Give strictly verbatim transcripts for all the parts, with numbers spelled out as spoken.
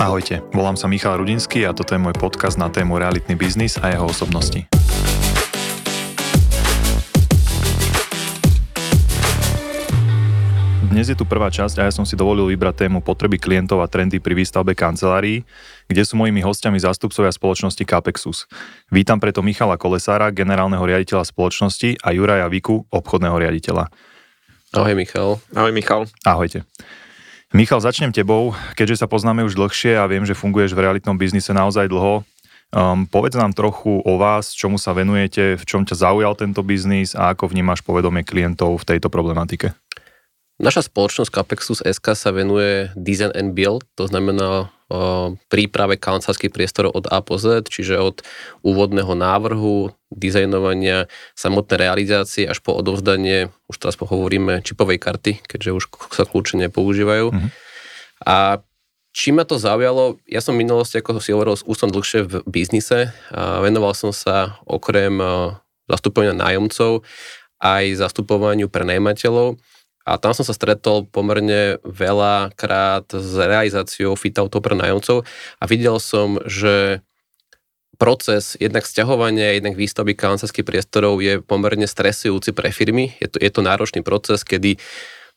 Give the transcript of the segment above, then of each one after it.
Ahojte, volám sa Michal Rudinský a toto je môj podcast na tému realitný biznis a jeho osobnosti. Dnes je tu prvá časť a ja som si dovolil vybrať tému potreby klientov a trendy pri výstavbe kancelárií, kde sú mojimi hostiami zástupcovia spoločnosti Capexus. Vítam preto Michala Kolesára, generálneho riaditeľa spoločnosti, a Juraja Viku, obchodného riaditeľa. Ahoj Michal. Ahoj Michal. Ahojte. Michal, začnem tebou, keďže sa poznáme už dlhšie a viem, že funguješ v realitnom biznise naozaj dlho. Um, povedz nám trochu o vás, čomu sa venujete, v čom ťa zaujal tento biznis a ako vnímaš povedomie klientov v tejto problematike. Naša spoločnosť Capexus es ká sa venuje design and build, to znamená uh, príprave kancelárskych priestorov od A po Z, čiže od úvodného návrhu, dizajnovania, samotnej realizácie až po odovzdanie, už teraz pohovoríme, čipovej karty, keďže už sa kľúče nepoužívajú. Mm-hmm. A čím ma to zaujalo, ja som v minulosti, ako si hovoril, už som dlhšie v biznise a venoval som sa okrem uh, zastupovania nájomcov aj zastupovaniu prenajímateľov. A tam som sa stretol pomerne veľakrát s realizáciou fit-outov pre nájomcov a videl som, že proces jednak sťahovania, jednak výstavby kancelárskych priestorov je pomerne stresujúci pre firmy. Je to, je to náročný proces, kedy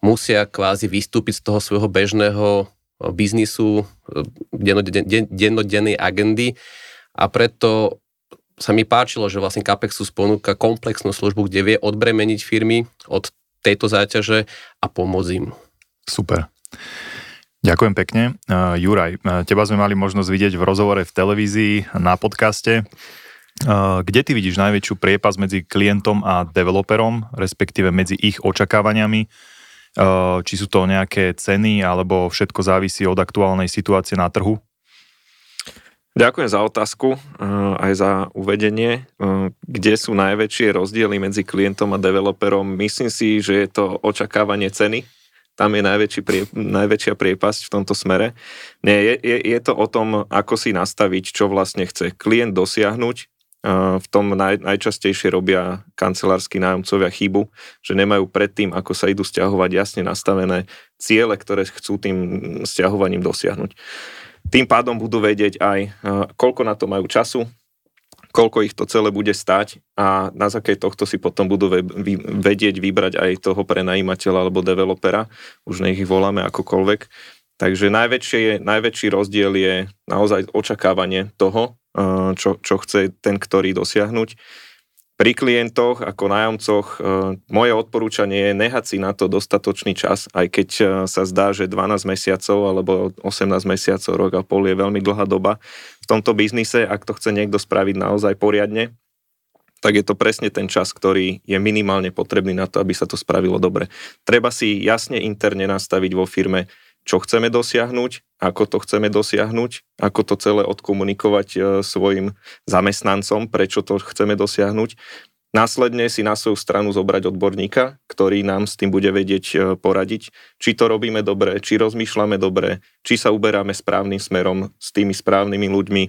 musia kvázi vystúpiť z toho svojho bežného biznisu, dennodennej agendy, a preto sa mi páčilo, že vlastne Capexus ponúka komplexnú službu, kde vie odbremeniť firmy od tejto záťaže a pomôcť im. Super. Ďakujem pekne. Uh, Juraj, teba sme mali možnosť vidieť v rozhovore v televízii, na podcaste. Uh, kde ty vidíš najväčšiu priepasť medzi klientom a developerom, respektíve medzi ich očakávaniami? Uh, či sú to nejaké ceny, alebo všetko závisí od aktuálnej situácie na trhu? Ďakujem za otázku, aj za uvedenie. Kde sú najväčšie rozdiely medzi klientom a developerom? Myslím si, že je to očakávanie ceny. Tam je najväčší prie, najväčšia priepasť v tomto smere. Nie, je, je, je to o tom, ako si nastaviť, čo vlastne chce klient dosiahnuť. V tom naj, najčastejšie robia kancelársky nájomcovia chybu, že nemajú predtým, ako sa idú sťahovať, jasne nastavené ciele, ktoré chcú tým sťahovaním dosiahnuť. Tým pádom budú vedieť aj, koľko na to majú času, koľko ich to celé bude stať, a na základe tohto si potom budú vedieť vybrať aj toho prenajímateľa alebo developera, už nech ich voláme akokoľvek. Takže najväčšie, najväčší rozdiel je naozaj očakávanie toho, čo, čo chce ten, ktorý dosiahnuť. Pri klientoch ako nájomcoch moje odporúčanie je nehať si na to dostatočný čas, aj keď sa zdá, že dvanásť mesiacov alebo osemnásť mesiacov, rok a pol je veľmi dlhá doba. V tomto biznise, ak to chce niekto spraviť naozaj poriadne, tak je to presne ten čas, ktorý je minimálne potrebný na to, aby sa to spravilo dobre. Treba si jasne interne nastaviť vo firme, čo chceme dosiahnuť, ako to chceme dosiahnuť, ako to celé odkomunikovať svojim zamestnancom, prečo to chceme dosiahnuť. Následne si na svoju stranu zobrať odborníka, ktorý nám s tým bude vedieť poradiť, či to robíme dobre, či rozmýšľame dobre, či sa uberáme správnym smerom s tými správnymi ľuďmi,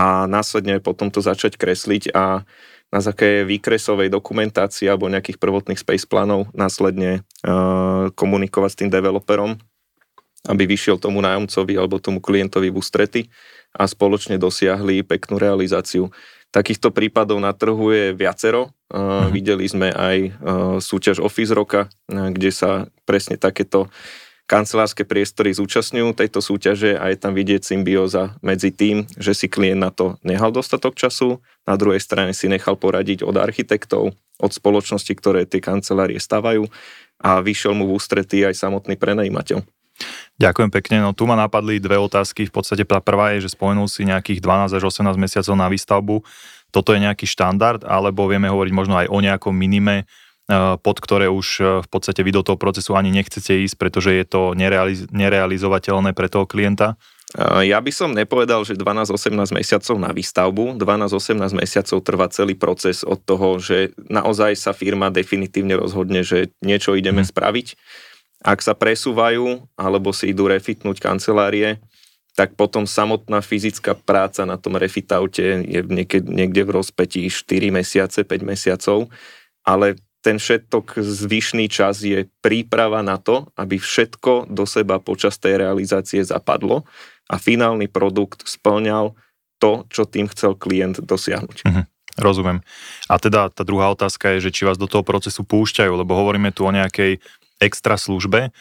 a následne potom to začať kresliť a na základe výkresovej dokumentácie alebo nejakých prvotných space plánov následne komunikovať s tým developerom, aby vyšiel tomu nájomcovi alebo tomu klientovi v ústrety a spoločne dosiahli peknú realizáciu. Takýchto prípadov na trhu je viacero. Uh, videli sme aj uh, súťaž Office Roka, uh, kde sa presne takéto kancelárske priestory zúčastňujú tejto súťaže, a je tam vidieť symbióza medzi tým, že si klient na to nehal dostatok času, na druhej strane si nechal poradiť od architektov, od spoločnosti, ktoré tie kancelárie stavajú, a vyšiel mu v ústrety aj samotný prenajímateľ. Ďakujem pekne. No tu ma napadli dve otázky. V podstate tá prvá je, že spomenul si nejakých dvanásť až osemnásť mesiacov na výstavbu. Toto je nejaký štandard, alebo vieme hovoriť možno aj o nejakom minime, pod ktoré už v podstate vy do toho procesu ani nechcete ísť, pretože je to nerealiz- nerealizovateľné pre toho klienta? Ja by som nepovedal, že dvanásť až osemnásť mesiacov na výstavbu. dvanásť až osemnásť mesiacov trvá celý proces od toho, že naozaj sa firma definitívne rozhodne, že niečo ideme hmm. spraviť. Ak sa presúvajú, alebo si idú refitnúť kancelárie, tak potom samotná fyzická práca na tom refitaute je niekde v rozpetí štyri mesiace, päť mesiacov, ale ten všetok zvyšný čas je príprava na to, aby všetko do seba počas tej realizácie zapadlo, a finálny produkt spĺňal to, čo tým chcel klient dosiahnuť. Mhm. Rozumiem. A teda tá druhá otázka je, že či vás do toho procesu púšťajú, lebo hovoríme tu o nejakej extra službe.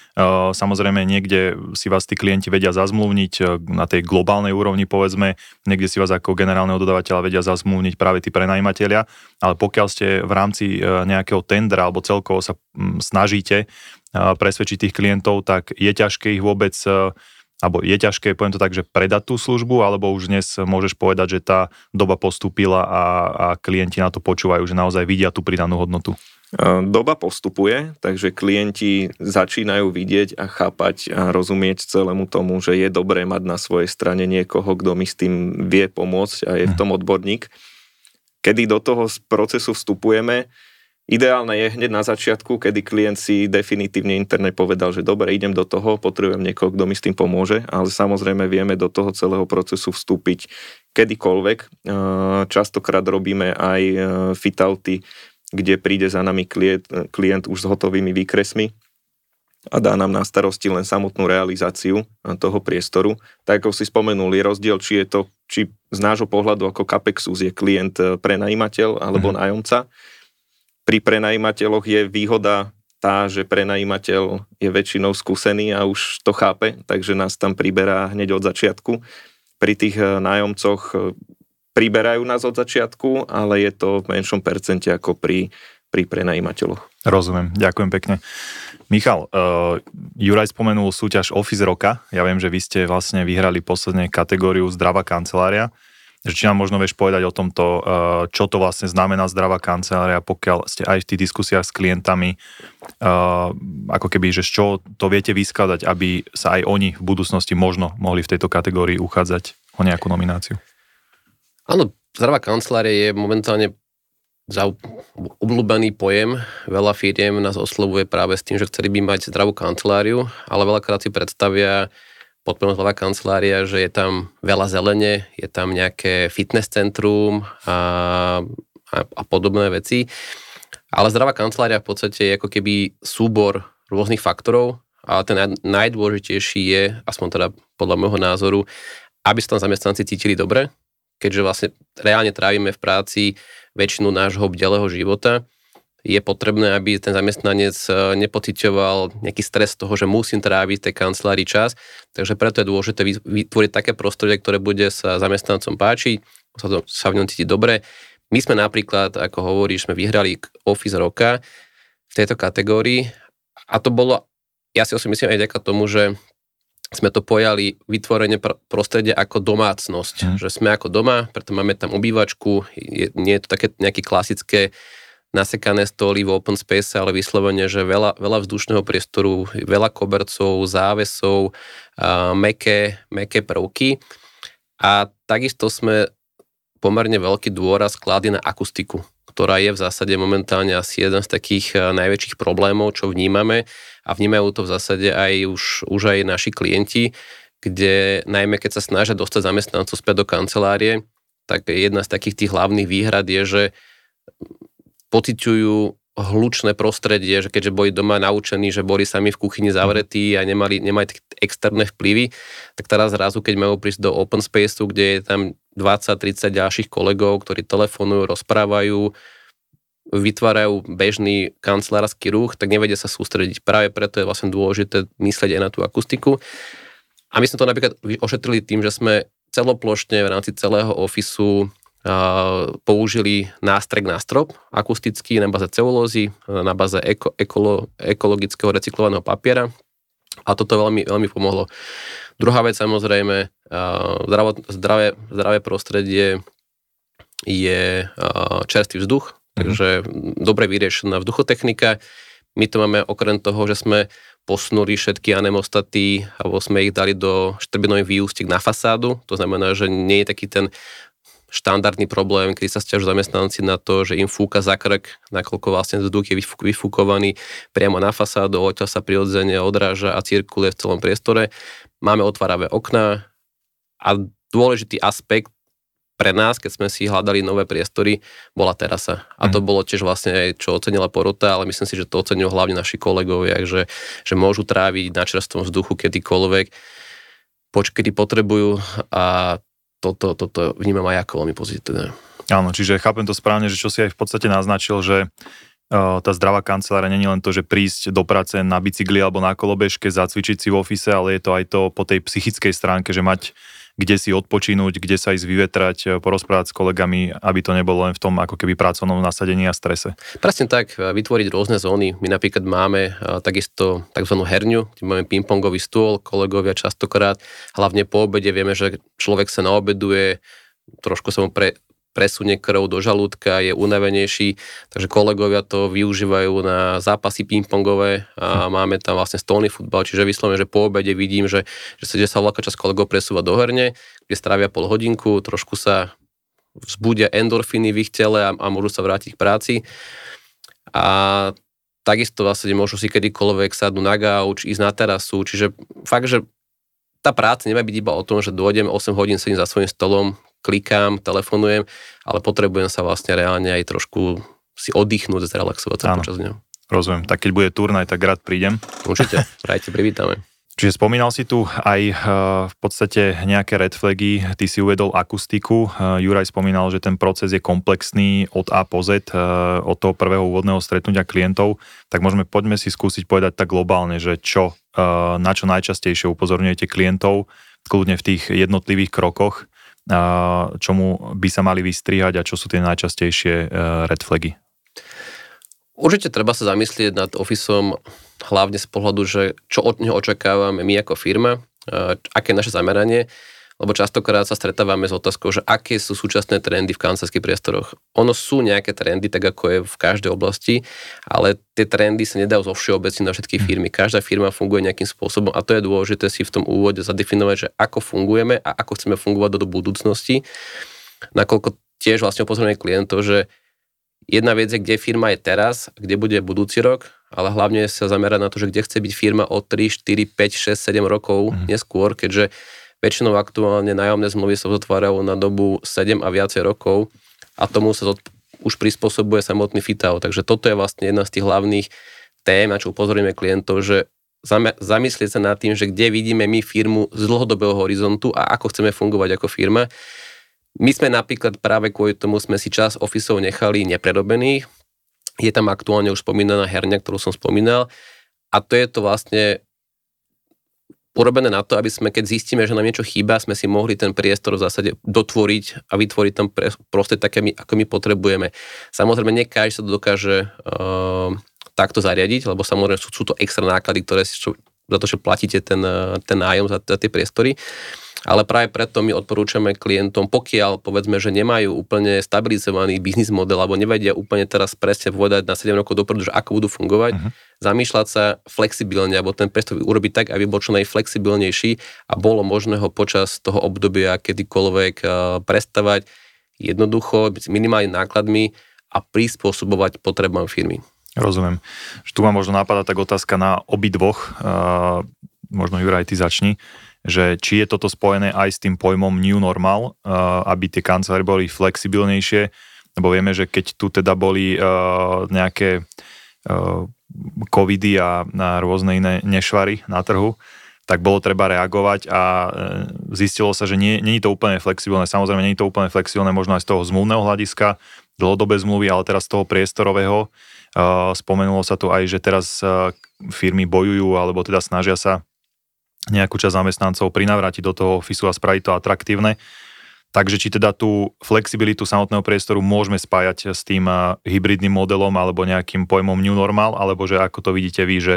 Samozrejme, niekde si vás tí klienti vedia zazmluvniť na tej globálnej úrovni, povedzme, niekde si vás ako generálneho dodávateľa vedia zazmluvniť práve tí prenajímatelia, ale pokiaľ ste v rámci nejakého tendra alebo celkovo sa snažíte presvedčiť tých klientov, tak je ťažké ich vôbec, alebo je ťažké, poviem to tak, že predať tú službu, alebo už dnes môžeš povedať, že tá doba postúpila a, a klienti na to počúvajú, že naozaj vidia tú pridanú hodnotu. Doba postupuje, takže klienti začínajú vidieť a chápať a rozumieť celému tomu, že je dobré mať na svojej strane niekoho, kto mi s tým vie pomôcť a je v tom odborník. Kedy do toho procesu vstupujeme, ideálne je hneď na začiatku, kedy klient si definitívne interne povedal, že dobre, idem do toho, potrebujem niekoho, kto mi s tým pomôže, ale samozrejme vieme do toho celého procesu vstúpiť kedykoľvek. Častokrát robíme aj fit-outy, kde príde za nami klient, klient už s hotovými výkresmi a dá nám na starosti len samotnú realizáciu toho priestoru. Tak ako si spomenul, je rozdiel, či je to, či z nášho pohľadu ako Capexus je klient prenajímateľ alebo mm-hmm. nájomca. Pri prenajímateľoch je výhoda tá, že prenajímateľ je väčšinou skúsený a už to chápe, takže nás tam priberá hneď od začiatku. Pri tých nájomcoch priberajú nás od začiatku, ale je to v menšom percente ako pri, pri prenajímateľoch. Rozumiem, ďakujem pekne. Michal, uh, Juraj spomenul súťaž Office Roka. Ja viem, že vy ste vlastne vyhrali posledne kategóriu Zdravá kancelária. Či nám možno vieš povedať o tomto, uh, čo to vlastne znamená zdravá kancelária, pokiaľ ste aj v tých diskusiách s klientami, uh, ako keby, že z čoho to viete vyskladať, aby sa aj oni v budúcnosti možno mohli v tejto kategórii uchádzať o nejakú nomináciu? Áno, zdravá kancelária je momentálne obľúbený pojem. Veľa firiem nás oslovuje práve s tým, že chceli by mať zdravú kanceláriu, ale veľakrát si predstavia pod pojmom zdravá kancelária, že je tam veľa zelene, je tam nejaké fitness centrum a, a, a podobné veci. Ale zdravá kancelária v podstate je ako keby súbor rôznych faktorov, ale ten najdôležitejší je, aspoň teda podľa môjho názoru, aby sa tam zamestnanci cítili dobre, keďže vlastne reálne trávime v práci väčšinu nášho bdelého života, je potrebné, aby ten zamestnanec nepociťoval nejaký stres z toho, že musím tráviť v tej kancelárii čas, takže preto je dôležité vytvoriť také prostredie, ktoré bude sa zamestnancom páčiť, sa, to, sa v ňom cíti dobre. My sme napríklad, ako hovoríš, sme vyhrali Office Roka v tejto kategórii a to bolo, ja si myslím aj vďaka tomu, že sme to pojali vytvorenie pr- prostredia ako domácnosť, mm. že sme ako doma, preto máme tam obývačku, je, nie je to také nejaké klasické nasekané stoly v open space, ale vyslovene, že veľa, veľa vzdušného priestoru, veľa kobercov, závesov, a meké, meké prvky a takisto sme pomerne veľký dôraz kladli na akustiku, ktorá je v zásade momentálne asi jeden z takých najväčších problémov, čo vnímame a vnímajú to v zásade aj už, už aj naši klienti, kde najmä keď sa snažia dostať zamestnancov späť do kancelárie, tak jedna z takých tých hlavných výhrad je, že pociťujú hlučné prostredie, že keďže boli doma naučení, že boli sami v kuchyni zavretí a nemali, nemali externé vplyvy, tak teraz zrazu, keď majú prísť do open spaceu, kde je tam dvadsať tridsať ďalších kolegov, ktorí telefonujú, rozprávajú, vytvárajú bežný kancelársky ruch, tak nevedia sa sústrediť. Práve preto je vlastne dôležité myslieť aj na tú akustiku. A my sme to napríklad ošetrili tým, že sme celoplošne v rámci celého ofisu použili nástrek na strop akustický na báze celulózy, na báze eko, ekolo, ekologického recyklovaného papiera a toto veľmi, veľmi pomohlo. Druhá vec samozrejme, zdravo, zdravé, zdravé prostredie je čerstvý vzduch, mm-hmm. takže dobre vyriešená vzduchotechnika. My to máme okrem toho, že sme posunuli všetky anemostaty alebo sme ich dali do štrbinových výústiek na fasádu, to znamená, že nie je taký ten štandardný problém, kedy sa sťažujú zamestnanci na to, že im fúka za krk, nakoľko vlastne vzduch je vyfúkovaný priamo na fasádu, odtiaľ sa prirodzene odráža a cirkuluje v celom priestore. Máme otváravé okná a dôležitý aspekt pre nás, keď sme si hľadali nové priestory, bola terasa. A to bolo tiež vlastne aj, čo ocenila porota, ale myslím si, že to ocenujú hlavne naši kolegovia, že, že môžu tráviť na čerstvom vzduchu kedykoľvek. kedy potrebujú a toto, toto vnímam aj ako veľmi pozitívne. Áno, čiže chápem to správne, že čo si aj v podstate naznačil, že tá zdravá kancelária nie je len to, že prísť do práce na bicykli alebo na kolobežke, zacvičiť si v office, ale je to aj to po tej psychickej stránke, že mať kde si odpočinúť, kde sa ísť vyvetrať, porozprávať s kolegami, aby to nebolo len v tom ako keby pracovnom nasadení a strese. Presne tak, vytvoriť rôzne zóny. My napríklad máme takisto takzvanú herňu, kde máme pingpongový stôl, kolegovia častokrát, hlavne po obede, vieme, že človek sa naobeduje, trošku sa mu pre... presunie krv do žalúdka, je unavenejší, takže kolegovia to využívajú na zápasy pingpongové a máme tam vlastne stolný futbal, čiže vyslovene, že po obede vidím, že, že sa, sa veľká časť kolegov presúva do herne, kde strávia pol hodinku, trošku sa vzbudia endorfíny v ich tele a, a môžu sa vrátiť k práci. A takisto vlastne môžu si kedykoľvek sadnúť na gauč, ísť na terasu, čiže fakt, že tá práca nemá byť iba o tom, že dojdem osem hodín sedím za svojím stolom, klikám, telefonujem, ale potrebujem sa vlastne reálne aj trošku si oddychnúť, zrelaxovať sa počas dňa. Rozumiem. Tak keď bude turnaj, tak rád prídem. Určite. Rád te privítame. Čiže spomínal si tu aj e, v podstate nejaké red flagy. Ty si uvedol akustiku. E, Juraj spomínal, že ten proces je komplexný od A po Z, e, od toho prvého úvodného stretnutia klientov. Tak môžeme, poďme si skúsiť povedať tak globálne, že čo, e, na čo najčastejšie upozorňujete klientov, kľudne v tých jednotlivých krokoch, čomu by sa mali vystrihať a čo sú tie najčastejšie red flagy? Určite treba sa zamyslieť nad Officeom hlavne z pohľadu, že čo od neho očakávame my ako firma, aké je naše zameranie, lebo častokrát sa stretávame s otázkou, že aké sú súčasné trendy v kancelárskych priestoroch. Ono sú nejaké trendy, tak ako je v každej oblasti, ale tie trendy sa nedajú zo všeobecniť na všetky firmy. Každá firma funguje nejakým spôsobom a to je dôležité si v tom úvode zadefinovať, že ako fungujeme a ako chceme fungovať do budúcnosti. Nakoľko tiež vlastne upozorňujem klientov, že jedna vec je, kde firma je teraz, kde bude budúci rok, ale hlavne sa zamerať na to, že kde chce byť firma o tri, štyri, päť, šesť, sedem rokov mm. neskôr, keďže väčšinou aktuálne nájomné zmluvy sa zatvárajú na dobu sedem a viacej rokov a tomu sa zod... už prispôsobuje samotný fit-out. Takže toto je vlastne jedna z tých hlavných tém, na čo upozoríme klientov, že zamyslieť sa nad tým, že kde vidíme my firmu z dlhodobého horizontu a ako chceme fungovať ako firma. My sme napríklad práve kvôli tomu sme si čas officeov nechali neprerobených. Je tam aktuálne už spomínaná herňa, ktorú som spomínal. A to je to vlastne urobené na to, aby sme, keď zistíme, že nám niečo chýba, sme si mohli ten priestor v zásade dotvoriť a vytvoriť tam proste také, ako my potrebujeme. Samozrejme, nie každý sa to dokáže uh, takto zariadiť, lebo samozrejme sú, sú to extra náklady, ktoré si, čo, za to, že platíte ten, ten nájom za, za tie priestory. Ale práve preto my odporúčame klientom, pokiaľ povedzme, že nemajú úplne stabilizovaný biznis model alebo nevedia úplne teraz presne povedať na sedem rokov dopredu, že ako budú fungovať, uh-huh. zamýšľať sa flexibilne, alebo ten priestor urobiť tak, aby bol čo najflexibilnejší a bolo možné ho počas toho obdobia kedykoľvek prestavať jednoducho, s minimálnymi nákladmi a prispôsobovať potrebám firmy. Rozumiem. Že tu vám možno napadá tak otázka na obidvoch, uh, možno Juraj, ty začni, že či je toto spojené aj s tým pojmom new normal, aby tie kancelárie boli flexibilnejšie, lebo vieme, že keď tu teda boli nejaké covidy a rôzne iné nešvary na trhu, tak bolo treba reagovať a zistilo sa, že nie, nie je to úplne flexibilné. Samozrejme, nie je to úplne flexibilné možno aj z toho zmluvného hľadiska, dlhodobé zmluvy, ale teraz z toho priestorového. Spomenulo sa tu aj, že teraz firmy bojujú, alebo teda snažia sa nejakú časť zamestnancov prinavrátiť do toho ofisu a spraviť to atraktívne. Takže či teda tú flexibilitu samotného priestoru môžeme spájať s tým hybridným modelom alebo nejakým pojmom new normal, alebo že ako to vidíte vy, že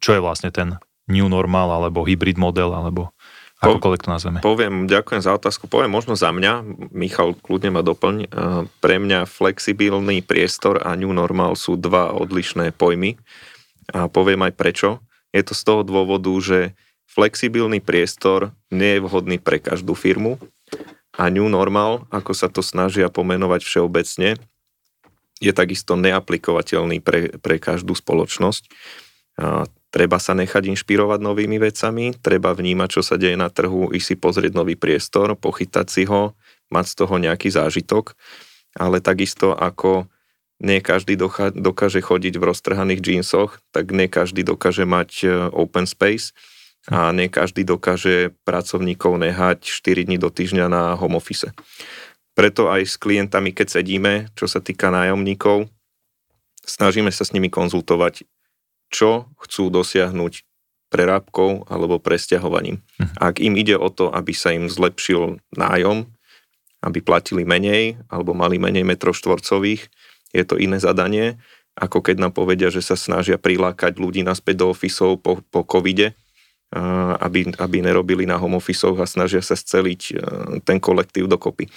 čo je vlastne ten new normal alebo hybrid model, alebo akokoľvek to nazveme. Poviem, ďakujem za otázku. Poviem možno za mňa, Michal, kľudne ma doplň. Pre mňa flexibilný priestor a new normal sú dva odlišné pojmy a poviem aj prečo. Je to z toho dôvodu, že flexibilný priestor nie je vhodný pre každú firmu a new normal, ako sa to snažia pomenovať všeobecne, je takisto neaplikovateľný pre, pre každú spoločnosť. A treba sa nechať inšpirovať novými vecami, treba vnímať, čo sa deje na trhu, ísť si pozrieť nový priestor, pochytať si ho, mať z toho nejaký zážitok, ale takisto ako nie každý dokáže chodiť v roztrhaných džínsoch, tak nie každý dokáže mať open space a nie každý dokáže pracovníkov nehať štyri dni do týždňa na home office. Preto aj s klientami, keď sedíme, čo sa týka nájomníkov, snažíme sa s nimi konzultovať, čo chcú dosiahnuť prerábkou alebo presťahovaním. Ak im ide o to, aby sa im zlepšil nájom, aby platili menej alebo mali menej metrov štvorcových, je to iné zadanie, ako keď nám povedia, že sa snažia prilákať ľudí naspäť do ofisov po, po covide, aby, aby nerobili na home office a snažia sa sceliť ten kolektív dokopy.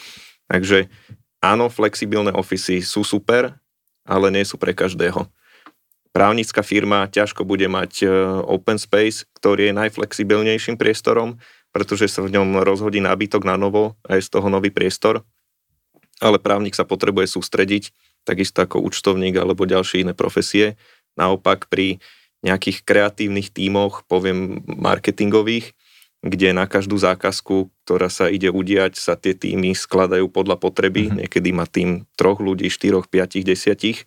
Takže áno, flexibilné ofisy sú super, ale nie sú pre každého. Právnická firma ťažko bude mať open space, ktorý je najflexibilnejším priestorom, pretože sa v ňom rozhodí nábytok na novo a je z toho nový priestor. Ale právnik sa potrebuje sústrediť, takisto ako účtovník alebo ďalšie iné profesie. Naopak pri nejakých kreatívnych tímoch, poviem marketingových, kde na každú zákazku, ktorá sa ide udiať, sa tie tímy skladajú podľa potreby. Mm-hmm. Niekedy má tím troch ľudí, štyroch, piatich, desiatich.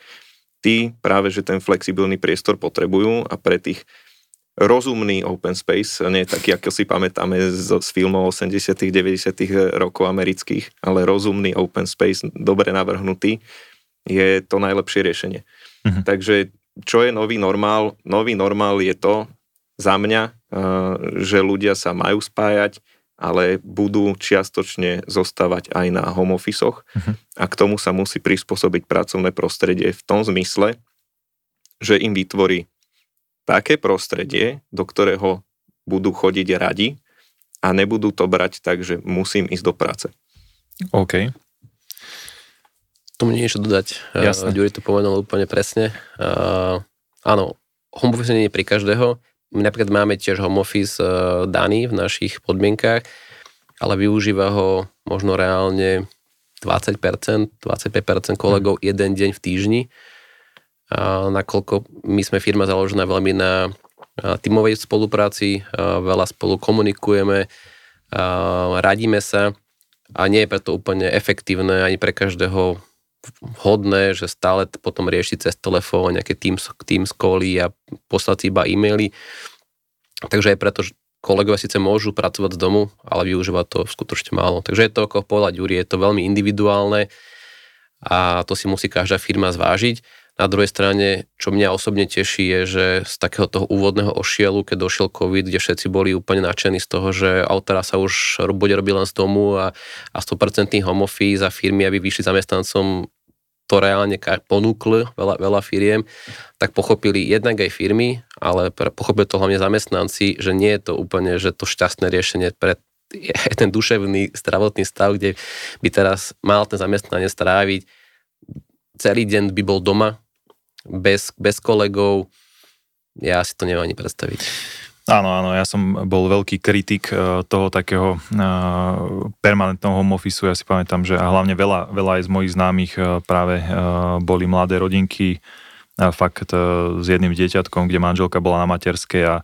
Tí práve, že ten flexibilný priestor potrebujú a pre tých rozumný open space, nie taký, ako si pamätáme z, z filmov osemdesiatych, deväťdesiatych rokov amerických, ale rozumný open space, dobre navrhnutý, je to najlepšie riešenie. Mhm. Takže čo je nový normál? Nový normál je to za mňa, že ľudia sa majú spájať, ale budú čiastočne zostávať aj na home office-och uh-huh. a k tomu sa musí prispôsobiť pracovné prostredie v tom zmysle, že im vytvorí také prostredie, do ktorého budú chodiť radi a nebudú to brať tak, že musím ísť do práce. OK. Tomu niečo dodať. Jasné. Ďuri to povedal úplne presne. Uh, áno, home office nie je pre každého. My napríklad máme tiež home office uh, daný v našich podmienkách, ale využíva ho možno reálne dvadsať percent, dvadsaťpäť percent kolegov hmm. jeden deň v týždni. Uh, nakoľko my sme firma založená veľmi na uh, tímovej spolupráci, uh, veľa spolu komunikujeme, uh, radíme sa a nie je preto úplne efektívne ani pre každého hodné, že stále potom riešiť cez telefón, nejaké Teams, teams cally a poslať iba e-maily. Takže aj preto, že kolegovia síce môžu pracovať z domu, ale využívať to skutočne málo. Takže je to, ako povedal Juri, je to veľmi individuálne a to si musí každá firma zvážiť. Na druhej strane, čo mňa osobne teší, je, že z takého toho úvodného ošielu, keď došiel COVID, kde všetci boli úplne nadšení z toho, že autora sa už bude robiť len z domu a, a sto percent home office a firmy, aby vyšli zamestnancom, to reálne ponúkli veľa, veľa firiem, tak pochopili jednak aj firmy, ale pochopili to hlavne zamestnanci, že nie je to úplne, že to šťastné riešenie pre ten duševný zdravotný stav, kde by teraz mal ten zamestnanec stráviť celý deň by bol doma, Bez, bez kolegov, ja si to neviem ani predstaviť. Áno, áno, ja som bol veľký kritik uh, toho takého uh, permanentného home officeu, ja si pamätám, že a hlavne veľa, veľa aj z mojich známych uh, práve uh, boli mladé rodinky, uh, fakt uh, s jedným dieťatkom, kde manželka bola na materskej a,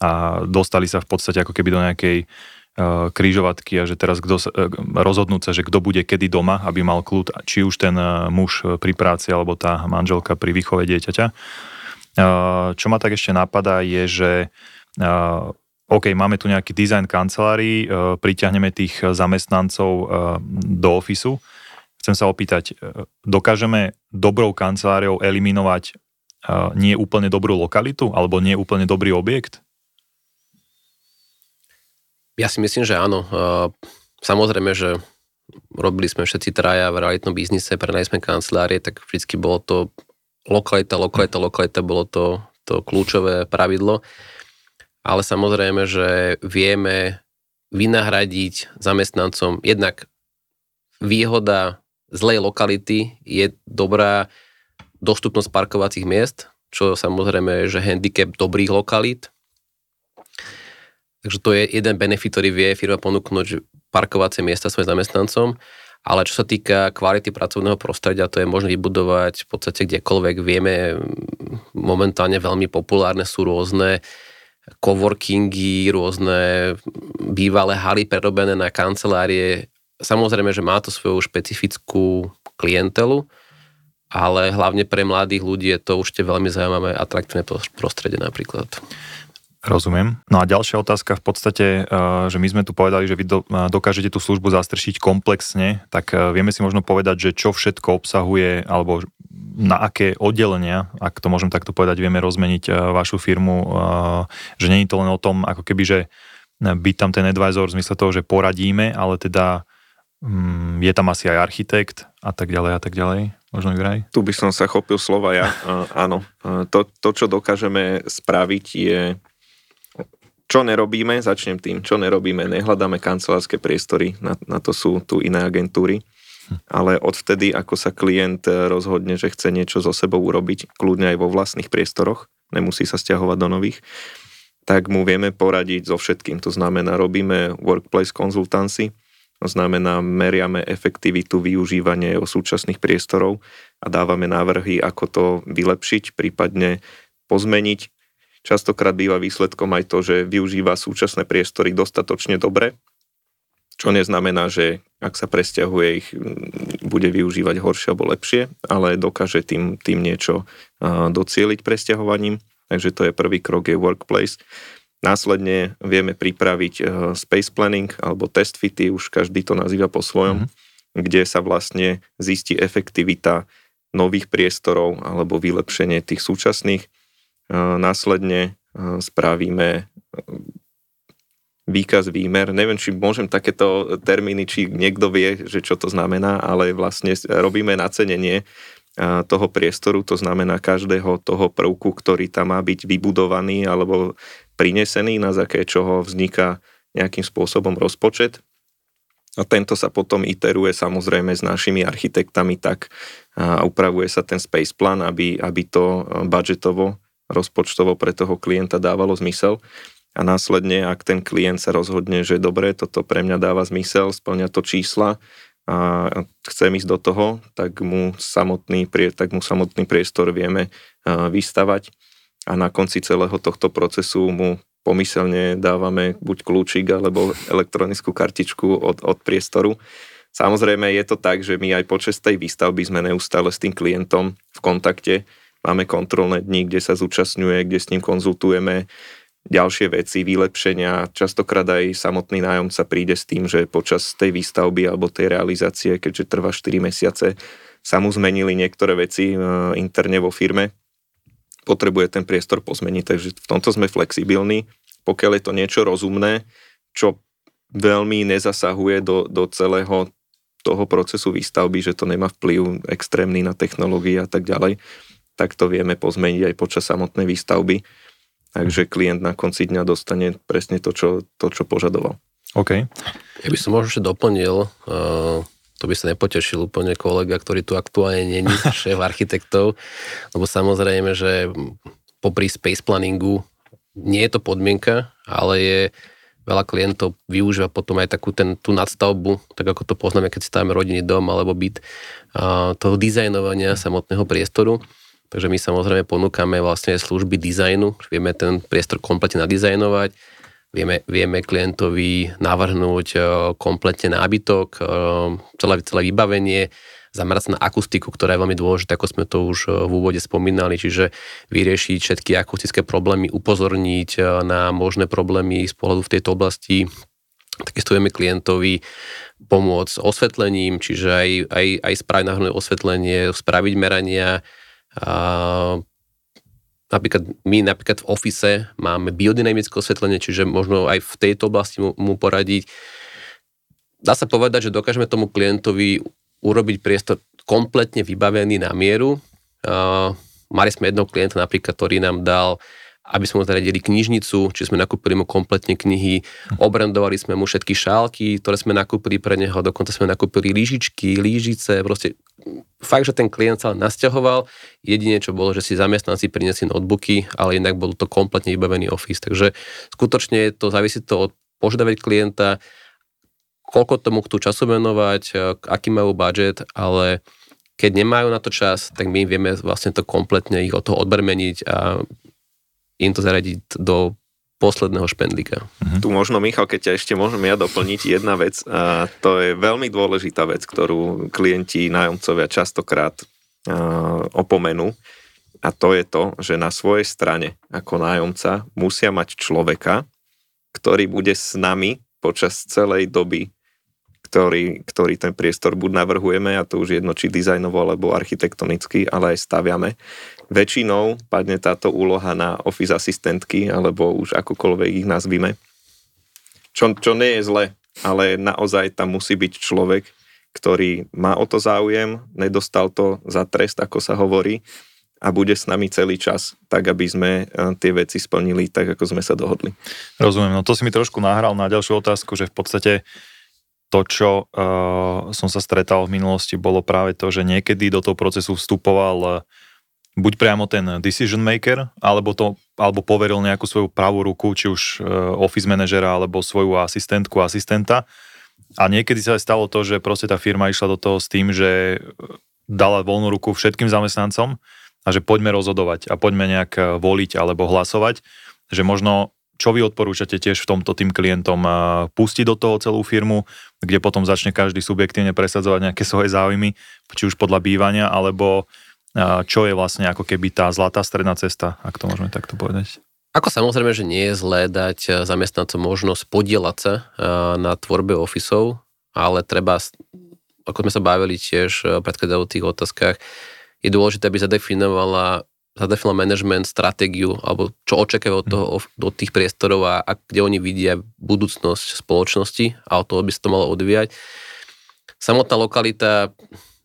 a dostali sa v podstate ako keby do nejakej uh, krížovatky a že teraz kdo, uh, rozhodnúť sa, že kto bude kedy doma, aby mal kľud, či už ten uh, muž pri práci alebo tá manželka pri výchove dieťaťa. Uh, čo ma tak ešte napadá je, že Uh, OK, máme tu nejaký dizajn kancelárií, uh, priťahneme tých zamestnancov uh, do ofisu. Chcem sa opýtať, uh, dokážeme dobrou kanceláriou eliminovať uh, nie úplne dobrú lokalitu alebo nie úplne dobrý objekt? Ja si myslím, že áno. Uh, samozrejme, že robili sme všetci traja v realitnom biznise, prenajali sme kancelárie, tak vždycky bolo to lokalita, lokalita, lokalita, bolo to, to kľúčové pravidlo. Ale samozrejme, že vieme vynahradiť zamestnancom. Jednak výhoda zlej lokality je dobrá dostupnosť parkovacích miest, čo samozrejme je, že handicap dobrých lokalít. Takže to je jeden benefit, ktorý vie firma ponúknuť parkovacie miesta svojim zamestnancom. Ale čo sa týka kvality pracovného prostredia, to je možné vybudovať v podstate kdekoľvek. Vieme, momentálne veľmi populárne sú rôzne coworkingy, rôzne bývalé haly prerobené na kancelárie. Samozrejme, že má to svoju špecifickú klientelu, ale hlavne pre mladých ľudí je to už veľmi zaujímavé, atraktívne prostredie napríklad. Rozumiem. No a ďalšia otázka v podstate, že my sme tu povedali, že vy dokážete tú službu zastršiť komplexne, tak vieme si možno povedať, že čo všetko obsahuje, alebo na aké oddelenia, ak to môžem takto povedať, vieme rozmeniť vašu firmu, že nie je to len o tom, ako keby, že byť tam ten advisor v zmysle toho, že poradíme, ale teda je tam asi aj architekt a tak ďalej a tak ďalej. Možno Juraj? Tu by som sa chopil slova ja. Áno. To, to, čo dokážeme spraviť je... Čo nerobíme, začnem tým, čo nerobíme, nehľadáme kancelárske priestory, na, na to sú tu iné agentúry, ale odvtedy, ako sa klient rozhodne, že chce niečo so sebou urobiť, kľudne aj vo vlastných priestoroch, nemusí sa stiahovať do nových, tak mu vieme poradiť so všetkým. To znamená, robíme workplace consultancy, to znamená, meriame efektivitu využívania jeho súčasných priestorov a dávame návrhy, ako to vylepšiť, prípadne pozmeniť. Častokrát býva výsledkom aj to, že využíva súčasné priestory dostatočne dobre, čo neznamená, že ak sa presťahuje ich, bude využívať horšie alebo lepšie, ale dokáže tým, tým niečo docieliť presťahovaním. Takže to je prvý krok, je workplace. Následne vieme pripraviť space planning alebo test fity, už každý to nazýva po svojom, mm-hmm. kde sa vlastne zistí efektivita nových priestorov alebo vylepšenie tých súčasných. Následne spravíme výkaz výmer. Neviem, či môžem takéto termíny, či niekto vie, že čo to znamená, ale vlastne robíme nacenenie toho priestoru, to znamená každého toho prvku, ktorý tam má byť vybudovaný alebo prinesený, na základe čoho vzniká nejakým spôsobom rozpočet. A tento sa potom iteruje samozrejme s našimi architektami tak a upravuje sa ten space plan, aby, aby to budžetovo rozpočtovo pre toho klienta dávalo zmysel a následne, ak ten klient sa rozhodne, že dobre, toto pre mňa dáva zmysel, spĺňa to čísla a chcem ísť do toho, tak mu samotný, tak mu samotný priestor vieme vystavať a na konci celého tohto procesu mu pomyselne dávame buď kľúčik alebo elektronickú kartičku od, od priestoru. Samozrejme je to tak, že my aj počas tej výstavby sme neustále s tým klientom v kontakte. Máme kontrolné dni, kde sa zúčastňuje, kde s ním konzultujeme ďalšie veci, vylepšenia. Častokrát aj samotný nájomca príde s tým, že počas tej výstavby alebo tej realizácie, keďže trvá štyri mesiace, sa mu zmenili niektoré veci interne vo firme. Potrebuje ten priestor pozmeniť, takže v tomto sme flexibilní. Pokiaľ je to niečo rozumné, čo veľmi nezasahuje do, do celého toho procesu výstavby, že to nemá vplyv extrémny na technológie a tak ďalej, tak to vieme pozmeniť aj počas samotnej výstavby. Takže klient na konci dňa dostane presne to, čo, to, čo požadoval. OK. Ja by som možno doplnil, uh, to by sa nepotešil úplne kolega, ktorý tu aktuálne není, šéf architektov, lebo samozrejme, že popri space planningu nie je to podmienka, ale je veľa klientov využíva potom aj takú ten, tú nadstavbu, tak ako to poznáme, keď stavíme rodinný dom alebo byt, uh, toho dizajnovania samotného priestoru. Takže my samozrejme ponúkame vlastne služby dizajnu, vieme ten priestor kompletne nadizajnovať, vieme, vieme klientovi navrhnúť kompletne nábytok, celé, celé vybavenie, zamerať sa na akustiku, ktorá je veľmi dôležitá, ako sme to už v úvode spomínali, čiže vyriešiť všetky akustické problémy, upozorniť na možné problémy z pohľadu v tejto oblasti. Takisto vieme klientovi pomôcť s osvetlením, čiže aj, aj, aj spraviť navrhnúť osvetlenie, spraviť merania. Uh, napríklad my napríklad v office máme biodynamické osvetlenie, čiže možno aj v tejto oblasti mu, mu poradiť. Dá sa povedať, že dokážeme tomu klientovi urobiť priestor kompletne vybavený na mieru. Uh, mali sme jedného klienta napríklad, ktorý nám dal, aby sme mu zariadili knižnicu, či sme nakúpili mu kompletne knihy, obrandovali sme mu všetky šálky, ktoré sme nakúpili pre neho, dokonca sme nakúpili lyžičky, lyžice, proste fakt, že ten klient sa nasťahoval. Jedine, čo bolo, že si zamestnanci priniesli notebooky, ale inak bol to kompletne vybavený office. Takže skutočne to závisí to od požiadaviek klienta, koľko tomu chcú času venovať, aký majú budget, ale keď nemajú na to čas, tak my vieme vlastne to kompletne ich od toho odbrmeniť a im to zaradiť do posledného špendlíka. Mhm. Tu možno, Michal, keď ťa ešte môžem ja doplniť jedna vec, a to je veľmi dôležitá vec, ktorú klienti, nájomcovia častokrát a, opomenú. a to je to, že na svojej strane ako nájomca musia mať človeka, ktorý bude s nami počas celej doby, ktorý, ktorý ten priestor buď navrhujeme, a to už jedno, či dizajnovo, alebo architektonicky, ale aj staviame. Väčšinou padne táto úloha na office asistentky, alebo už akokoľvek ich nazvime. Čo, čo nie je zle, ale naozaj tam musí byť človek, ktorý má o to záujem, nedostal to za trest, ako sa hovorí, a bude s nami celý čas, tak aby sme tie veci splnili tak, ako sme sa dohodli. Rozumiem, no to si mi trošku nahral na ďalšiu otázku, že v podstate to, čo uh, som sa stretal v minulosti, bolo práve to, že niekedy do toho procesu vstupoval buď priamo ten decision maker, alebo, to, alebo poveril nejakú svoju pravú ruku, či už uh, office manažera, alebo svoju asistentku, asistenta. A niekedy sa aj stalo to, že proste tá firma išla do toho s tým, že dala voľnú ruku všetkým zamestnancom a že poďme rozhodovať a poďme nejak voliť alebo hlasovať, že možno, čo vy odporúčate tiež v tomto tým klientom pustiť do toho celú firmu, kde potom začne každý subjektívne presadzovať nejaké svoje záujmy, či už podľa bývania, alebo čo je vlastne ako keby tá zlatá stredná cesta, ak to môžeme takto povedať. Ako samozrejme, že nie je zlé dať zamestnancom možnosť podielať sa na tvorbe ofisov, ale treba, ako sme sa bavili tiež v predchádzajúcich otázkach, je dôležité, aby zadefinovala, zadefinovala management, stratégiu, alebo čo očakáva od, toho, od tých priestorov a, a kde oni vidia budúcnosť spoločnosti a od toho by sa to malo odvíjať. Samotná lokalita,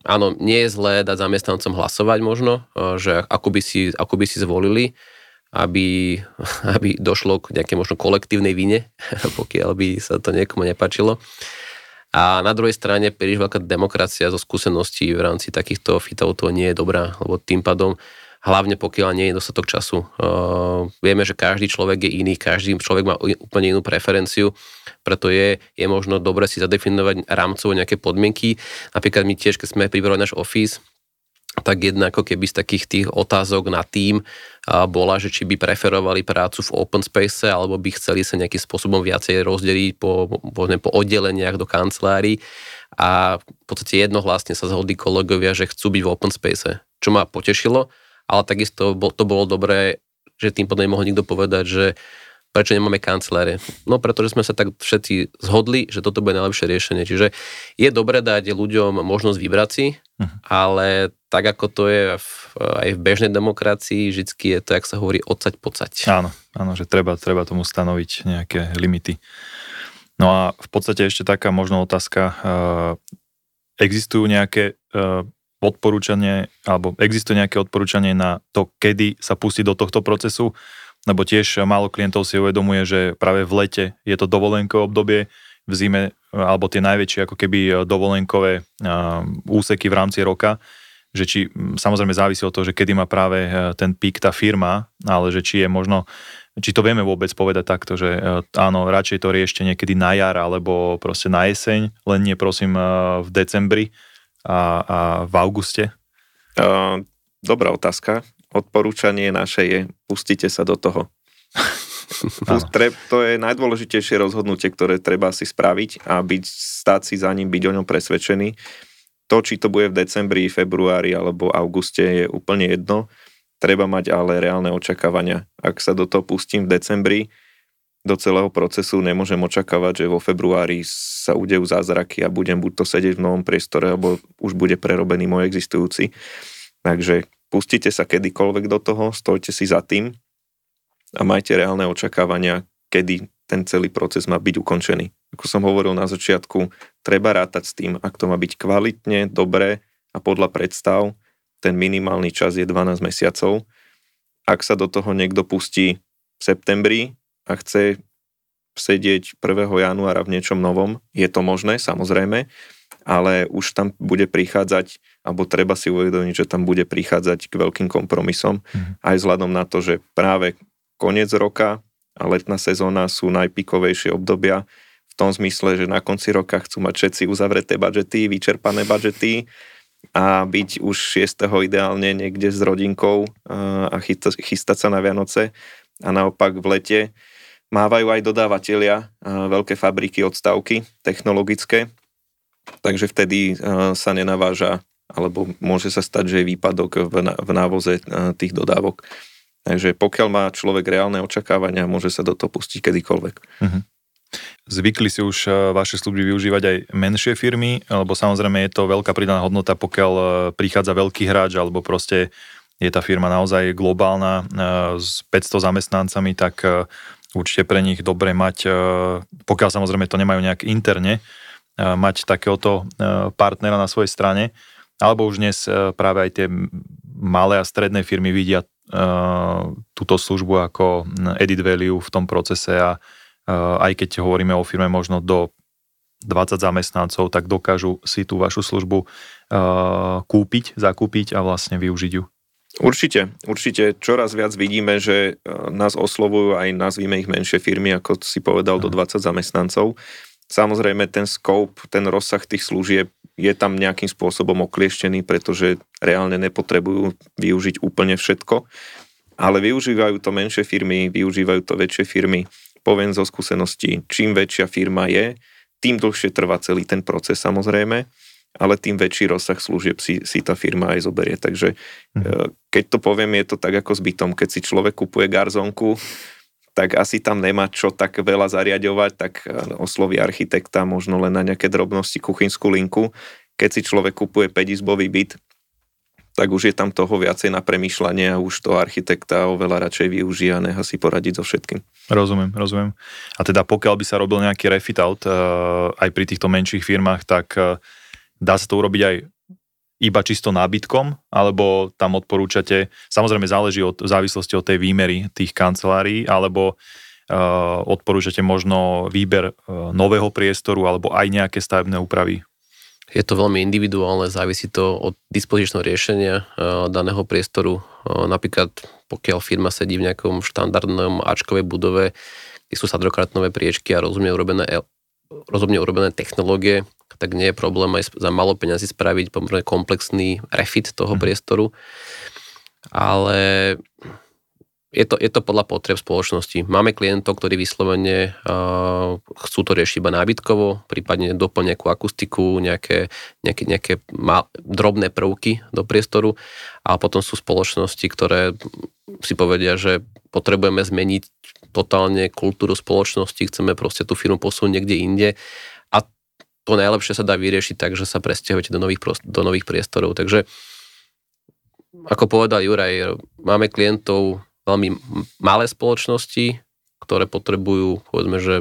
áno, nie je zlé dať zamestnancom hlasovať možno, že ako by si, ako by si zvolili, Aby, aby došlo k nejakej možno kolektívnej vine, pokiaľ by sa to niekomu nepáčilo. A na druhej strane príliš veľká demokracia zo skúseností v rámci takýchto fitov to nie je dobrá, lebo tým pádom, hlavne pokiaľ nie je dostatok času. Uh, vieme, že každý človek je iný, každý človek má úplne inú preferenciu, preto je, je možno dobre si zadefinovať rámcovo nejaké podmienky. Napríklad my tiež, keď sme pribrali náš office, tak jedna ako keby z takých tých otázok na tým bola, že či by preferovali prácu v open space alebo by chceli sa nejakým spôsobom viacej rozdeliť po, po oddeleniach do kancelárií, a v podstate jednohlasne sa zhodli kolegovia, že chcú byť v open space, čo ma potešilo, ale takisto to bolo dobré, že tým potom nemohol nikto povedať, že prečo nemáme kancelárie. No pretože sme sa tak všetci zhodli, že toto bude najlepšie riešenie. Čiže je dobré dať ľuďom možnosť vybrať si, uh-huh. ale tak ako to je v, aj v bežnej demokracii, vždycky je to, jak sa hovorí, odsať pocať. Áno, áno, že treba, treba tomu stanoviť nejaké limity. No a v podstate ešte taká možná otázka. Existujú nejaké odporúčanie, alebo existuje nejaké odporúčanie na to, kedy sa pustiť do tohto procesu? Lebo tiež málo klientov si uvedomuje, že práve v lete je to dovolenkové obdobie, v zime, alebo tie najväčšie ako keby dovolenkové úseky v rámci roka, že či samozrejme závisí od toho, že kedy má práve ten pík tá firma, ale že či je možno, či to vieme vôbec povedať takto, že áno, radšej to riešte niekedy na jar, alebo proste na jeseň, len nie prosím v decembri a, a v auguste. Dobrá otázka. Odporúčanie naše je, pustite sa do toho. To je najdôležitejšie rozhodnutie, ktoré treba si spraviť a byť, stáť si za ním, byť o ňom presvedčený. To, či to bude v decembri, februári alebo auguste, je úplne jedno. Treba mať ale reálne očakávania. Ak sa do toho pustím v decembri, do celého procesu nemôžem očakávať, že vo februári sa udejú zázraky a budem buď to sedieť v novom priestore, alebo už bude prerobený môj existujúci. Takže pustite sa kedykoľvek do toho, stojte si za tým a majte reálne očakávania, kedy ten celý proces má byť ukončený. Ako som hovoril na začiatku, treba rátať s tým, ak to má byť kvalitne, dobre a podľa predstav, ten minimálny čas je dvanásť mesiacov. Ak sa do toho niekto pustí v septembri a chce sedieť prvého januára v niečom novom, je to možné, samozrejme, ale už tam bude prichádzať, alebo treba si uvedomiť, že tam bude prichádzať k veľkým kompromisom, mm. aj vzhľadom na to, že práve koniec roka a letná sezóna sú najpikovejšie obdobia v tom zmysle, že na konci roka chcú mať všetci uzavreté budžety, vyčerpané budžety a byť už šiesteho ideálne niekde s rodinkou a chystať sa na Vianoce, a naopak v lete mávajú aj dodávateľia veľké fabriky, odstávky technologické. Takže vtedy sa nenaváža alebo môže sa stať, že je výpadok v návoze tých dodávok. Takže pokiaľ má človek reálne očakávania, môže sa do toho pustiť kedykoľvek. Mhm. Zvykli si už vaše služby využívať aj menšie firmy, lebo samozrejme je to veľká pridaná hodnota, pokiaľ prichádza veľký hráč, alebo proste je tá firma naozaj globálna s päťsto zamestnancami, tak určite pre nich dobre mať, pokiaľ samozrejme to nemajú nejak interne, mať takéhoto partnera na svojej strane. Alebo už dnes práve aj tie malé a stredné firmy vidia túto službu ako added value v tom procese a aj keď hovoríme o firme možno do dvadsať zamestnancov, tak dokážu si tú vašu službu kúpiť, zakúpiť a vlastne využiť ju. Určite, určite. Čoraz viac vidíme, že nás oslovujú aj nazvime ich menšie firmy, ako si povedal, do dvadsať zamestnancov. Samozrejme, ten scope, ten rozsah tých služieb je tam nejakým spôsobom oklieštený, pretože reálne nepotrebujú využiť úplne všetko, ale využívajú to menšie firmy, využívajú to väčšie firmy. Poviem zo skúseností, čím väčšia firma je, tým dlhšie trvá celý ten proces samozrejme, ale tým väčší rozsah služieb si, si tá firma aj zoberie. Takže keď to poviem, je to tak ako s bytom. Keď si človek kupuje garzónku, tak asi tam nemá čo tak veľa zariadovať, tak osloví architekta možno len na nejaké drobnosti kuchynskú linku. Keď si človek kupuje päťizbový byt, tak už je tam toho viacej na premýšľanie a už to architekta oveľa radšej využia a nechá si poradiť so všetkým. Rozumiem, rozumiem. A teda pokiaľ by sa robil nejaký refit-out aj pri týchto menších firmách, tak dá sa to urobiť aj iba čisto nábytkom, alebo tam odporúčate, samozrejme záleží od, v závislosti od tej výmery tých kancelárií, alebo e, odporúčate možno výber e, nového priestoru, alebo aj nejaké stavebné úpravy? Je to veľmi individuálne, závisí to od dispozičného riešenia e, daného priestoru. E, napríklad, pokiaľ firma sedí v nejakom štandardnom áčkovej budove, kde sú sadrokratnové priečky a rozumne urobené, rozumne urobené technológie, tak nie je problém aj za malo peňazí spraviť pomerne komplexný refit toho priestoru. Ale je to, je to podľa potrieb spoločnosti. Máme klientov, ktorí vyslovene uh, chcú to riešiť iba nábytkovo, prípadne doplň nejakú akustiku, nejaké, nejaké, nejaké mal, drobné prvky do priestoru. A potom sú spoločnosti, ktoré si povedia, že potrebujeme zmeniť totálne kultúru spoločnosti, chceme proste tú firmu posunúť niekde inde. To najlepšie sa dá vyriešiť tak, že sa presťahujete do nových, prost- do nových priestorov. Takže, ako povedal Juraj, máme klientov veľmi malé spoločnosti, ktoré potrebujú, povedzme, že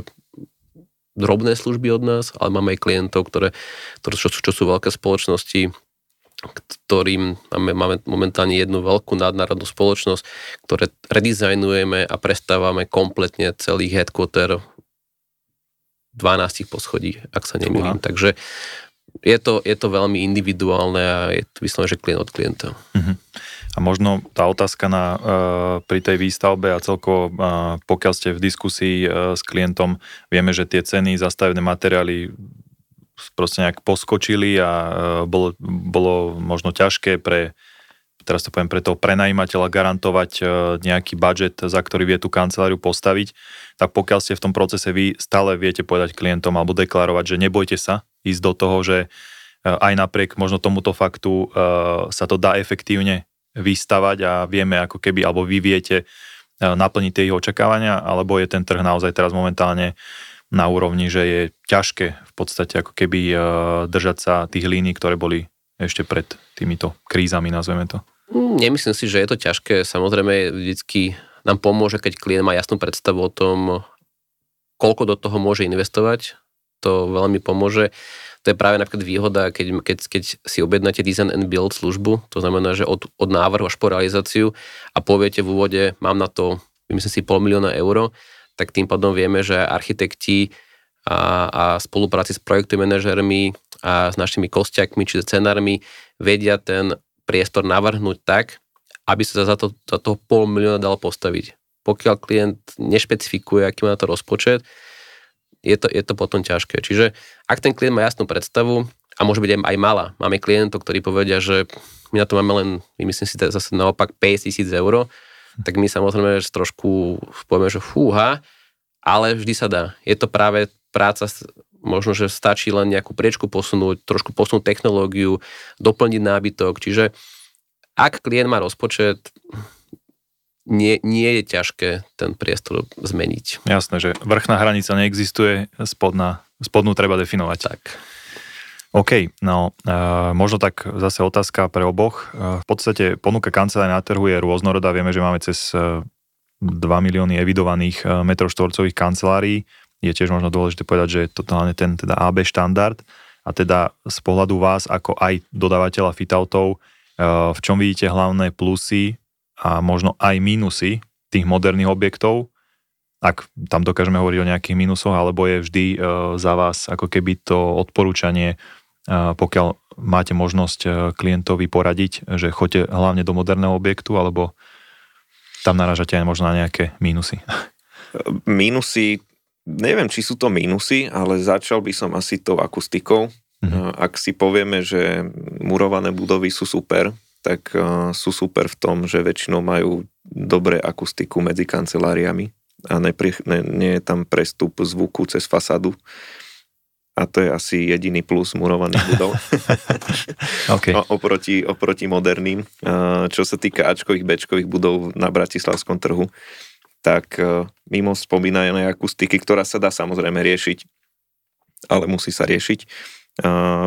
drobné služby od nás, ale máme aj klientov, ktoré, ktoré čo, čo sú veľké spoločnosti, ktorým máme, máme momentálne jednu veľkú nadnárodnú spoločnosť, ktoré redizajnujeme a prestávame kompletne celý headquarter dvanásť poschodí, ak sa nemýlim. Takže je to, je to veľmi individuálne a je to vyslovene, že klient od klienta. Uh-huh. A možno tá otázka na, uh, pri tej výstavbe a celkovo, uh, pokiaľ ste v diskusii uh, s klientom, vieme, že tie ceny za stavebné materiály proste nejak poskočili a uh, bolo, bolo možno ťažké pre, teraz to poviem, pre toho prenajímateľa garantovať nejaký budget, za ktorý vie tú kanceláriu postaviť, tak pokiaľ ste v tom procese vy stále viete povedať klientom alebo deklarovať, že nebojte sa ísť do toho, že aj napriek možno tomuto faktu sa to dá efektívne vystavať a vieme ako keby, alebo vy viete naplniť tie ich očakávania, alebo je ten trh naozaj teraz momentálne na úrovni, že je ťažké v podstate ako keby držať sa tých línií, ktoré boli ešte pred týmito krízami, nazveme to. Nemyslím si, že je to ťažké. Samozrejme, vždycky nám pomôže, keď klient má jasnú predstavu o tom, koľko do toho môže investovať. To veľmi pomôže. To je práve napríklad výhoda, keď, keď, keď si objednáte design and build službu. To znamená, že od, od návrhu až po realizáciu a poviete v úvode, mám na to, myslím si, pol milióna eur, tak tým pádom vieme, že architekti a, a spolupráci s projektovými manažérmi a s našimi kostiakmi, čiže scenármi vedia ten priestor navrhnúť tak, aby sa za to, za toho pol milióna dalo postaviť. Pokiaľ klient nešpecifikuje, aký má na to rozpočet, je to, je to potom ťažké. Čiže ak ten klient má jasnú predstavu, a môže byť aj malá, máme klientov, ktorí povedia, že my na to máme len, myslím si zase naopak, päťdesiat tisíc eur, tak my samozrejme trošku povieme, že fúha, ale vždy sa dá. Je to práve práca s Možno, že stačí len nejakú priečku posunúť, trošku posunúť technológiu, doplniť nábytok. Čiže ak klient má rozpočet, nie, nie je ťažké ten priestor zmeniť. Jasné, že vrchná hranica neexistuje, spodná, spodnú treba definovať. Tak. OK, no e, možno tak zase otázka pre oboch. E, v podstate ponuka kancelárie na trhu je rôznorodá. Vieme, že máme cez dva milióny evidovaných metrov štvorcových kancelárií. Je tiež možno dôležité povedať, že je totálne ten teda á bé štandard. A teda z pohľadu vás ako aj dodávateľa fitoutov, e, v čom vidíte hlavné plusy a možno aj mínusy tých moderných objektov? Ak tam dokážeme hovoriť o nejakých mínusoch, alebo je vždy e, za vás ako keby to odporúčanie, pokiaľ máte možnosť klientovi poradiť, že choďte hlavne do moderného objektu, alebo tam narážate aj možno na nejaké mínusy? Mínusy, neviem, či sú to mínusy, ale začal by som asi tou akustikou. Mhm. Ak si povieme, že murované budovy sú super, tak sú super v tom, že väčšinou majú dobré akustiku medzi kanceláriami a nepri, ne, nie je tam prestup zvuku cez fasádu. A to je asi jediný plus murovaných budov. Okay. oproti, oproti moderným. Čo sa týka ačkových, bečkových budov na bratislavskom trhu, tak mimo spomínanej akustiky, ktorá sa dá samozrejme riešiť, ale musí sa riešiť,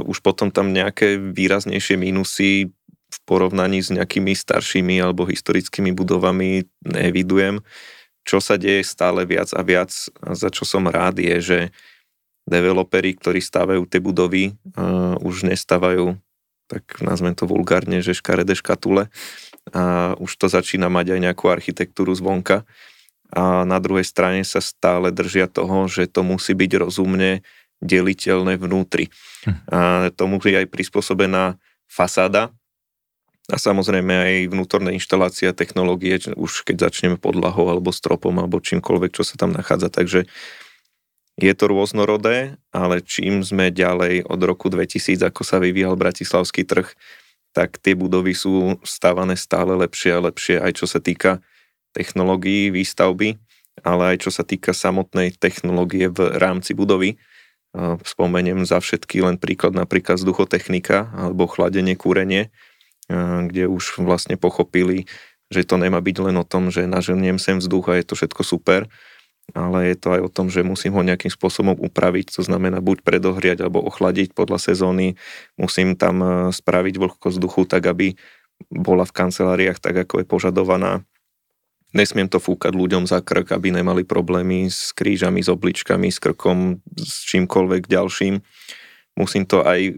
už potom tam nejaké výraznejšie mínusy v porovnaní s nejakými staršími alebo historickými budovami nevidujem. Čo sa deje stále viac a viac, a za čo som rád, je, že developeri, ktorí stávajú tie budovy, uh, už nestávajú, tak nazvem to vulgárne, že škaredé škatule. A už to začína mať aj nejakú architektúru zvonka. A na druhej strane sa stále držia toho, že to musí byť rozumne deliteľné vnútri. Hm. A tomu je aj prispôsobená fasáda a samozrejme aj vnútorná inštalácia technológie, už keď začneme podlahou alebo stropom alebo čímkoľvek, čo sa tam nachádza. Takže je to rôznorodé, ale čím sme ďalej od roku dvetisíc, ako sa vyvíjal bratislavský trh, tak tie budovy sú stávané stále lepšie a lepšie, aj čo sa týka technológií výstavby, ale aj čo sa týka samotnej technológie v rámci budovy. Spomeniem za všetky len príklad napríklad vzduchotechnika alebo chladenie, kúrenie, kde už vlastne pochopili, že to nemá byť len o tom, že naženiem sem vzduch a je to všetko super, ale je to aj o tom, že musím ho nejakým spôsobom upraviť, to znamená buď predohriať alebo ochladiť podľa sezóny, musím tam spraviť vlhkosť vzduchu tak, aby bola v kanceláriách tak, ako je požadovaná. Nesmiem to fúkať ľuďom za krk, aby nemali problémy s krížami, s obličkami, s krkom, s čímkoľvek ďalším. Musím to aj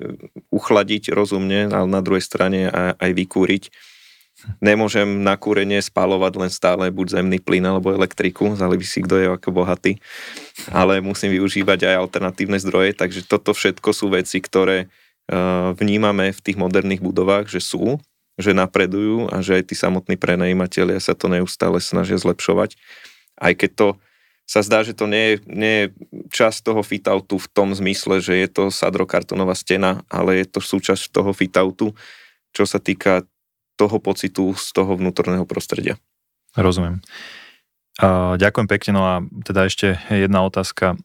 uchladiť rozumne, ale na druhej strane aj vykúriť. Nemôžem na kúrenie spáľovať len stále buď zemný plyn alebo elektriku, záleží, kto je ako bohatý, ale musím využívať aj alternatívne zdroje, takže toto všetko sú veci, ktoré uh, vnímame v tých moderných budovách, že sú, že napredujú a že aj tí samotní prenajímatelia sa to neustále snažia zlepšovať. Aj keď to sa zdá, že to nie je, nie je časť toho fitoutu v tom zmysle, že je to sadrokartonová stena, ale je to súčasť toho fitoutu, čo sa týka toho pocitu z toho vnútorného prostredia. Rozumiem. Ďakujem pekne, no a teda ešte jedna otázka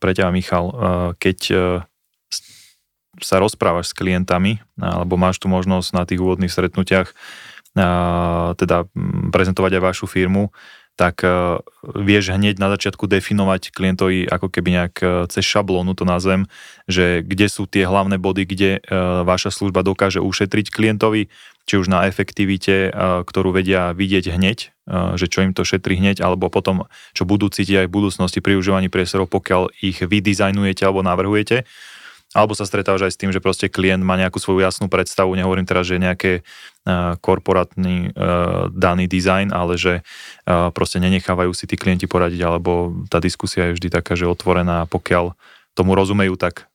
pre ťa, Michal. Keď sa rozprávaš s klientami, alebo máš tu možnosť na tých úvodných stretnutiach teda prezentovať aj vašu firmu, tak vieš hneď na začiatku definovať klientovi ako keby nejak cez šablónu, to nazvem, že kde sú tie hlavné body, kde vaša služba dokáže ušetriť klientovi, či už na efektivite, ktorú vedia vidieť hneď, že čo im to šetrí hneď, alebo potom, čo budú cítiť aj v budúcnosti pri užívaní priestorov, pokiaľ ich vydizajnujete alebo navrhujete. Alebo sa stretávaš aj s tým, že proste klient má nejakú svoju jasnú predstavu, nehovorím teraz, že nejaké uh, korporátny uh, daný dizajn, ale že uh, proste nenechávajú si tí klienti poradiť, alebo tá diskusia je vždy taká, že otvorená, pokiaľ tomu rozumejú, tak...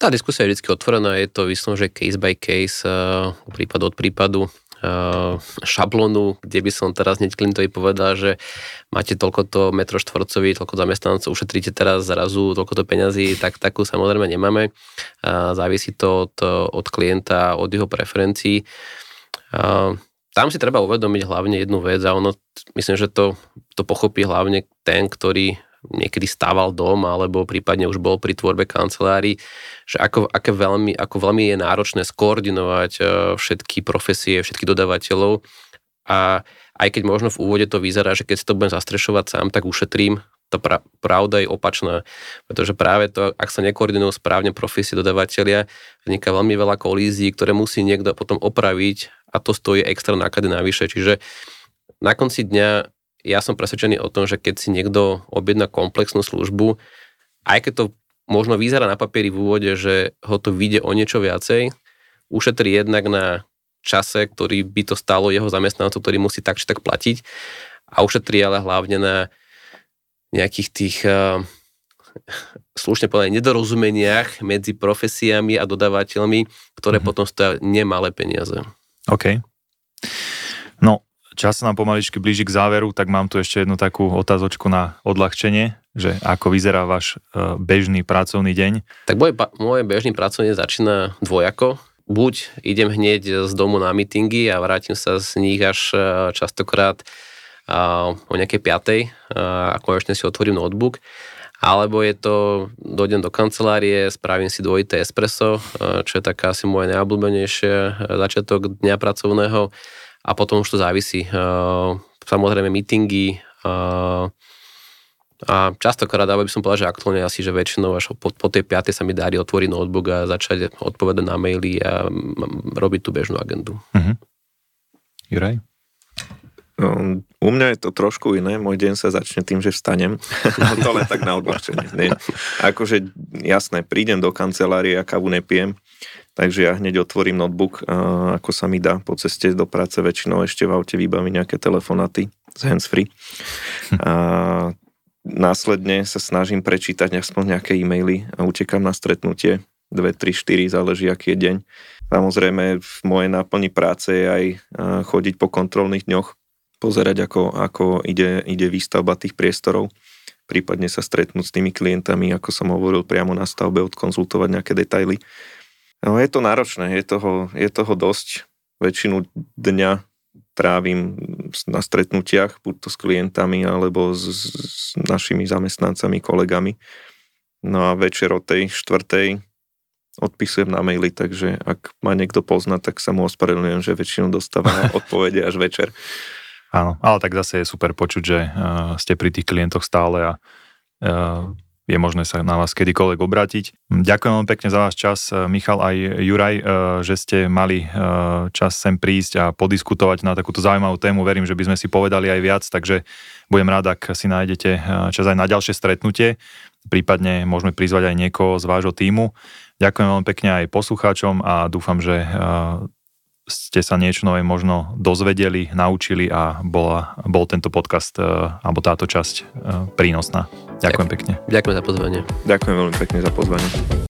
Tá diskusia je vždy otvorená, je to vyslovene, že case by case, uh, prípad od prípadu, uh, šablónu, kde by som teraz hneď klientovi povedal, že máte toľkoto metro štvorcový, toľko zamestnancov, ušetríte teraz zrazu toľkoto peňazí, tak takú samozrejme nemáme. Závisí to od, od klienta, od jeho preferencií. Tam si treba uvedomiť hlavne jednu vec a ono, myslím, že to, to pochopí hlavne ten, ktorý niekedy stával dom alebo prípadne už bol pri tvorbe kancelárií, že ako, aké veľmi, ako veľmi je náročné skoordinovať všetky profesie, všetkých dodávateľov a aj keď možno v úvode to vyzerá, že keď si to budem zastrešovať sám, tak ušetrím, tá pra- pravda je opačná, pretože práve to, ak sa nekoordinujú správne profesie dodávateľia, vzniká veľmi veľa kolízií, ktoré musí niekto potom opraviť a to stojí extra náklady navyše. Čiže na konci dňa ja som presvedčený o tom, že keď si niekto objedná komplexnú službu, aj keď to možno vyzerá na papieri v úvode, že ho to vyjde o niečo viacej, ušetrí jednak na čase, ktorý by to stálo jeho zamestnancov, ktorý musí tak či tak platiť a ušetrí ale hlavne na nejakých tých uh, slušne povedané nedorozumeniach medzi profesiami a dodávateľmi, ktoré mm-hmm. potom stojú nemalé peniaze. OK. No, čas sa nám pomaličky blíži k záveru, tak mám tu ešte jednu takú otázočku na odľahčenie, že ako vyzerá váš uh, bežný pracovný deň? Tak môj, môj bežný pracovný deň začína dvojako. Buď idem hneď z domu na meetingy a vrátim sa z nich až uh, častokrát Uh, o nejakej piatej uh, a konečne si otvorím notebook, alebo je to, dojdem do kancelárie, spravím si dvojité espresso, uh, čo je taká asi moje najobľúbenejšie začiatok dňa pracovného a potom už to závisí. Uh, samozrejme meetingy uh, a častokrát, aby som povedal, že aktuálne asi, že väčšinou až po, po tej piatej sa mi darí otvoriť notebook a začať odpovedať na maily a robiť tú bežnú agendu. Uh-huh. Juraj? No, u mňa je to trošku iné, môj deň sa začne tým, že vstanem, to len tak na odľahčenie. Akože jasné, prídem do kancelárie a kávu nepijem, takže ja hneď otvorím notebook, ako sa mi dá, po ceste do práce väčšinou ešte v aute vybavím nejaké telefonáty z handsfree. A následne sa snažím prečítať aspoň nejaké e-maily a utekám na stretnutie, dva, tri, štyri, záleží aký je deň. Samozrejme v mojej náplni práce je aj chodiť po kontrolných dňoch, pozerať, ako, ako ide, ide výstavba tých priestorov, prípadne sa stretnúť s tými klientami, ako som hovoril, priamo na stavbe, odkonzultovať nejaké detaily. No, je to náročné, je toho, je toho dosť. Väčšinu dňa trávim na stretnutiach, buď to s klientami, alebo s, s našimi zamestnancami, kolegami. No a večer o tej štvrtej odpisujem na maily, takže ak ma niekto pozná, tak sa mu ospravedlňujem, že väčšinu dostávam odpovede až večer. Áno, ale tak zase je super počuť, že uh, ste pri tých klientoch stále a uh, je možné sa na vás kedykoľvek obrátiť. Ďakujem veľmi pekne za váš čas, Michal aj Juraj, uh, že ste mali uh, čas sem prísť a podiskutovať na takúto zaujímavú tému. Verím, že by sme si povedali aj viac, takže budem rád, ak si nájdete čas aj na ďalšie stretnutie. Prípadne môžeme prizvať aj niekoho z vášho tímu. Ďakujem veľmi pekne aj poslucháčom a dúfam, že Uh, ste sa niečo nové možno dozvedeli, naučili a bola, bol tento podcast alebo táto časť prínosná. Ďakujem, Ďakujem pekne. Ďakujem za pozvanie. Ďakujem veľmi pekne za pozvanie.